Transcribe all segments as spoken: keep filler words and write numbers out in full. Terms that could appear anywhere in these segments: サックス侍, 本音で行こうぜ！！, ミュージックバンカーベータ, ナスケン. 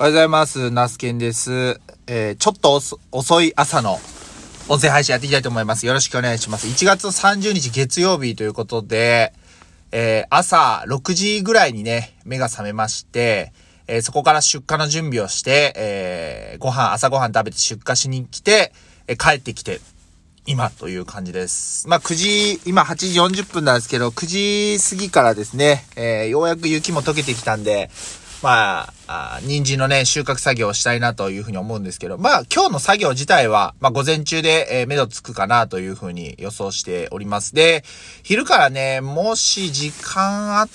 おはようございます。ナスケンです。えー、ちょっと遅い朝の音声配信やっていきたいと思います。よろしくお願いします。いちがつさんじゅうにち月曜日ということで、えー、朝ろくじぐらいにね、目が覚めまして、えー、そこから出荷の準備をして、えー、ご飯、朝ご飯食べて出荷しに来て、えー、帰ってきて、今という感じです。まあ、くじ、今はちじよんじゅっぷんなんですけど、くじ過ぎからですね、えー、ようやく雪も溶けてきたんで、まあ、あ、人参のね、収穫作業をしたいなというふうに思うんですけど、まあ、今日の作業自体は、まあ、午前中で、えー、目処つくかなというふうに予想しております。で、昼からね、もし時間あっ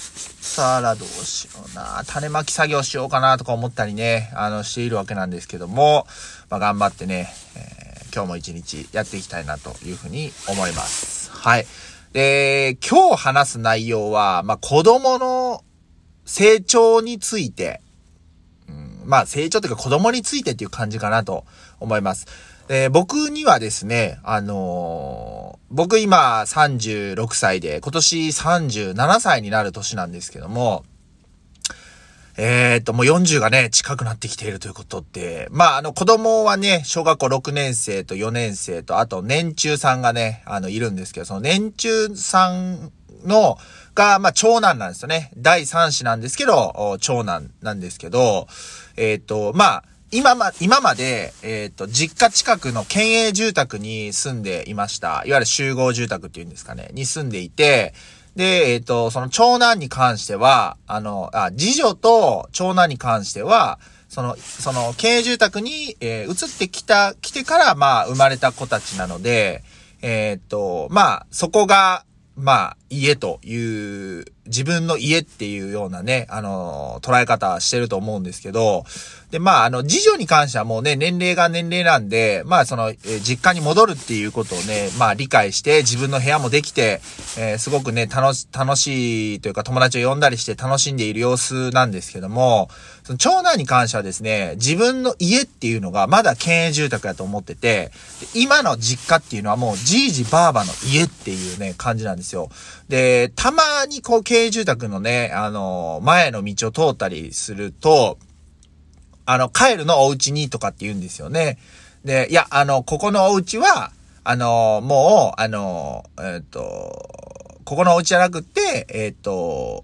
たらどうしような、種まき作業しようかなとか思ったりね、あの、しているわけなんですけども、まあ、頑張ってね、えー、今日も一日やっていきたいなというふうに思います。はい。で、今日話す内容は、まあ、子供の、成長について、うん、まあ成長というか子供についてっていう感じかなと思います。えー、僕にはですね、あのー、僕今さんじゅうろくさいで今年さんじゅうななさいになる年なんですけども、えーっともうよんじゅうがね近くなってきているということで、まああの子供はね小学校ろくねんせいとよねんせいとあと年中さんがねあのいるんですけど、その年中さんのが、まあ、長男なんですよね。だいさんしなんですけど、長男なんですけど、えっと、まあ、今ま、今まで、えっと、実家近くの県営住宅に住んでいました。いわゆる集合住宅っていうんですかね、に住んでいて、で、えっと、その長男に関しては、あの、あ、次女と長男に関しては、その、その、県営住宅に、えー、移ってきた、来てから、まあ、生まれた子たちなので、えっと、まあ、そこが、まあ、家という、自分の家っていうようなね、あの、捉え方してると思うんですけど、で、まあ、あの、次女に関してはもうね、年齢が年齢なんで、まあ、その、えー、実家に戻るっていうことをね、まあ、理解して、自分の部屋もできて、えー、すごくね、楽し、楽しいというか、友達を呼んだりして楽しんでいる様子なんですけども、その、長男に関してはですね、自分の家っていうのが、まだ県営住宅だと思ってて、今の実家っていうのはもう、じいじばあばの家っていうね、感じなんです。で、たまにこう、経営住宅のね、あの、前の道を通ったりすると、あの、帰るのお家にとかって言うんですよね。で、いや、あの、ここのお家は、あの、もう、あの、えっと、ここのお家じゃなくて、えっと、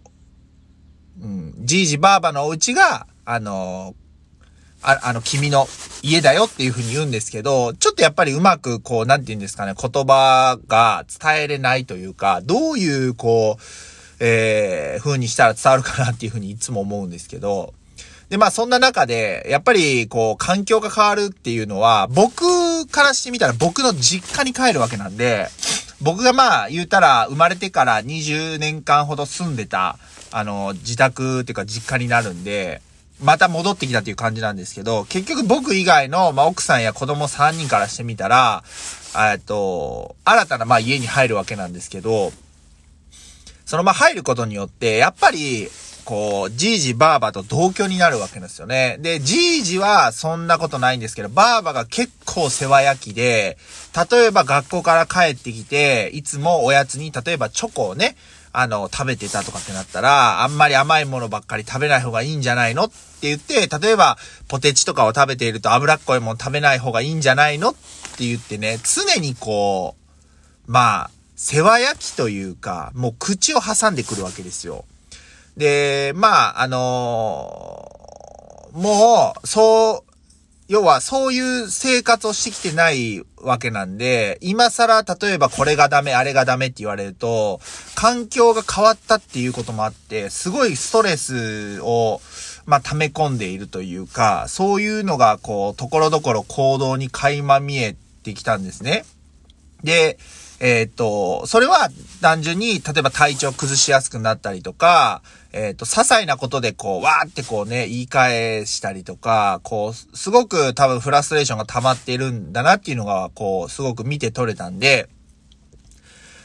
うん、じいじばあばのお家が、あの、あ、あの、君の家だよっていう風に言うんですけど、ちょっとやっぱりうまくこう、なんて言うんですかね、言葉が伝えれないというか、どういうこう、えー、風にしたら伝わるかなっていう風にいつも思うんですけど、で、まあそんな中で、やっぱりこう、環境が変わるっていうのは、僕からしてみたら僕の実家に帰るわけなんで、僕がまあ言うたら生まれてからにじゅうねんかんほど住んでた、あの、自宅っていうか実家になるんで、また戻ってきたという感じなんですけど、結局僕以外の、まあ、奥さんや子供さんにんからしてみたら、えっと、新たな、まあ、家に入るわけなんですけど、そのま、入ることによって、やっぱり、こう、じいじばあばと同居になるわけですよね。で、じいじはそんなことないんですけど、ばあばが結構世話焼きで、例えば学校から帰ってきて、いつもおやつに、例えばチョコをね、あの、食べてたとかってなったら、あんまり甘いものばっかり食べない方がいいんじゃないのって言って、例えば、ポテチとかを食べていると脂っこいもの食べない方がいいんじゃないのって言ってね、常にこう、まあ、世話焼きというか、もう口を挟んでくるわけですよ。で、まあ、あのー、もう、そう、要はそういう生活をしてきてないわけなんで、今更例えばこれがダメ、あれがダメって言われると、環境が変わったっていうこともあって、すごいストレスを、まあ、溜め込んでいるというか、そういうのがこう、ところどころ行動に垣間見えてきたんですね。で、えっと、それは単純に、例えば体調崩しやすくなったりとか、えっと、些細なことでこう、わーってこうね、言い返したりとか、こう、すごく多分フラストレーションが溜まっているんだなっていうのが、こう、すごく見て取れたんで、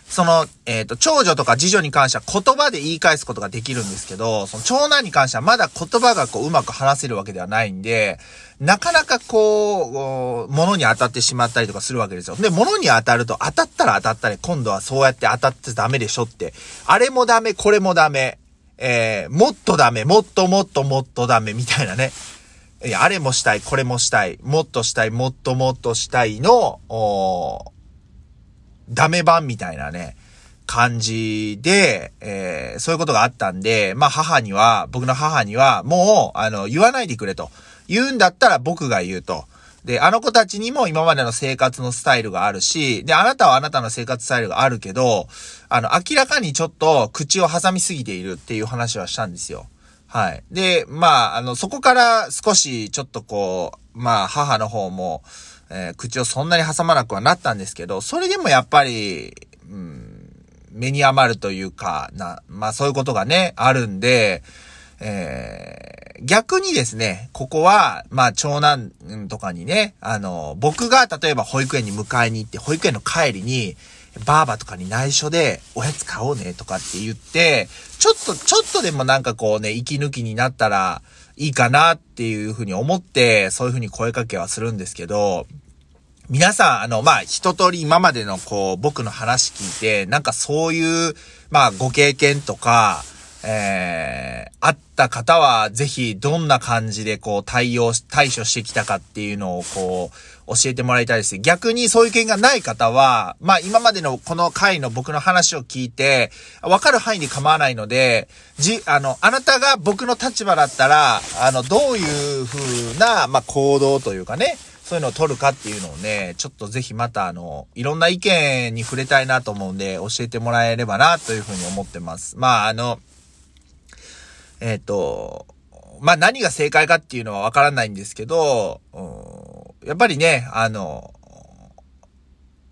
その、えっと、長女とか次女に関しては言葉で言い返すことができるんですけど、その長男に関してはまだ言葉がこう、うまく話せるわけではないんで、なかなかこう、物に当たってしまったりとかするわけですよ。で、物に当たると当たったら当たったり、今度はそうやって当たってダメでしょって、あれもダメ、これもダメ。えー、もっとダメ、もっともっともっとダメみたいなね、いや、あれもしたい、これもしたい、もっとしたい、もっともっとしたいの、おダメ版みたいなね、感じで、えー、そういうことがあったんで、まあ母には、僕の母には、もう、あの、言わないでくれと。言うんだったら僕が言うと。で、あの子たちにも今までの生活のスタイルがあるし、で、あなたはあなたの生活スタイルがあるけど、あの、明らかにちょっと口を挟みすぎているっていう話はしたんですよ。はい。で、まあ、あの、そこから少しちょっとこう、まあ、母の方も、えー、口をそんなに挟まなくはなったんですけど、それでもやっぱり、うん、目に余るというか、な、まあ、そういうことがね、あるんで、えー、逆にですね、ここは、まあ、長男とかにね、あの、僕が例えば保育園に迎えに行って、保育園の帰りに、ばあばとかに内緒で、おやつ買おうねとかって言って、ちょっと、ちょっとでもなんかこうね、息抜きになったらいいかなっていうふうに思って、そういうふうに声かけはするんですけど、皆さん、あの、まあ、一通り今までのこう、僕の話聞いて、なんかそういう、まあ、ご経験とか、えー、あった方は、ぜひ、どんな感じで、こう、対応し、対処してきたかっていうのを、こう、教えてもらいたいです。逆に、そういう経験がない方は、まあ、今までの、この回の僕の話を聞いて、わかる範囲で構わないので、じ、あの、あなたが僕の立場だったら、あの、どういう風な、まあ、行動というかね、そういうのを取るかっていうのをね、ちょっとぜひまたあの、いろんな意見に触れたいなと思うんで、教えてもらえればな、という風に思ってます。まあ、あの、えっと、まあ、何が正解かっていうのはわからないんですけど、やっぱりね、あの、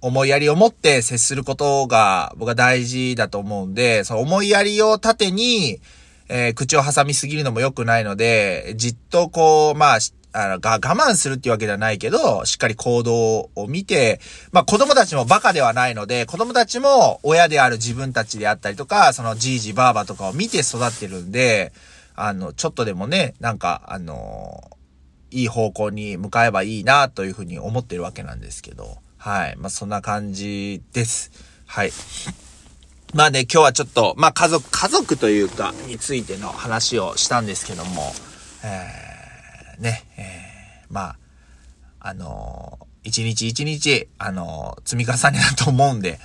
思いやりを持って接することが僕は大事だと思うんで、その思いやりを盾に、えー、口を挟みすぎるのも良くないので、じっとこう、まあ、あの、が、我慢するっていうわけではないけど、しっかり行動を見て、まあ、子供たちもバカではないので、子供たちも親である自分たちであったりとか、そのじいじばあばとかを見て育ってるんで、あの、ちょっとでもね、なんか、あの、いい方向に向かえばいいな、というふうに思ってるわけなんですけど、はい。まあ、そんな感じです。はい。まあね、今日はちょっと、まあ、家族、家族というか、についての話をしたんですけども、えーね、えー、まあ、あのー、一日一日、あのー、積み重ねだと思うんで、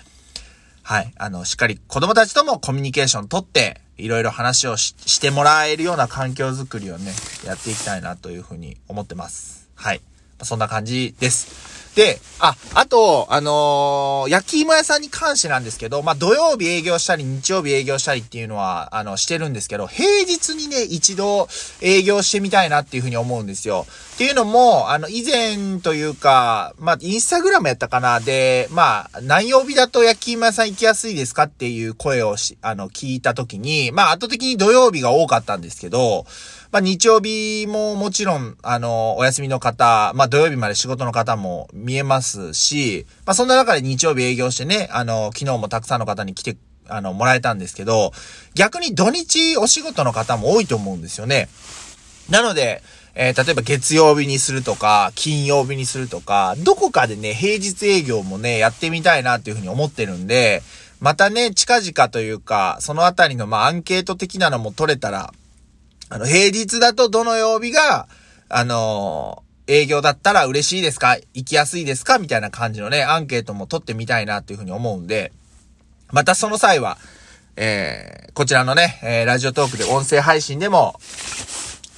はい、あの、しっかり子供たちともコミュニケーション取って、いろいろ話を し, してもらえるような環境づくりをね、やっていきたいなというふうに思ってます。はい。そんな感じです。で、あ、あと、あのー、焼き芋屋さんに関してなんですけど、まあ、土曜日営業したり、日曜日営業したりっていうのは、あの、してるんですけど、平日にね、一度営業してみたいなっていうふうに思うんですよ。っていうのも、あの、以前というか、まあ、インスタグラムやったかな、で、まあ、何曜日だと焼き芋屋さん行きやすいですかっていう声をし、あの、聞いたときに、まあ、圧倒的に土曜日が多かったんですけど、まあ、日曜日ももちろん、あの、お休みの方、まあ、土曜日まで仕事の方も見えますし、まあ、そんな中で日曜日営業してね、あの、昨日もたくさんの方に来て、あの、もらえたんですけど、逆に土日お仕事の方も多いと思うんですよね。なので、えー、例えば月曜日にするとか、金曜日にするとか、どこかでね、平日営業もね、やってみたいなっていうふうに思ってるんで、またね、近々というか、そのあたりの、まあ、アンケート的なのも取れたら、あの、平日だとどの曜日が、あのー、営業だったら嬉しいですか？行きやすいですか？みたいな感じのね、アンケートも取ってみたいなというふうに思うんで、またその際は、えー、こちらのね、えー、ラジオトークで音声配信でも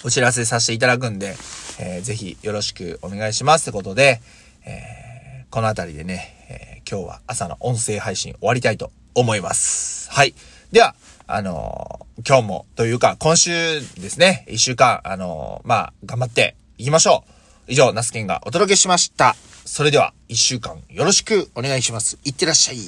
お知らせさせていただくんで、えー、ぜひよろしくお願いしますってことで、えー、このあたりでね、えー、今日は朝の音声配信終わりたいと思います。はい。では、あのー、今日もというか今週ですね、一週間、あのー、まあ、頑張っていきましょう。以上、ナスケンがお届けしました。それでは一週間よろしくお願いします。いってらっしゃい。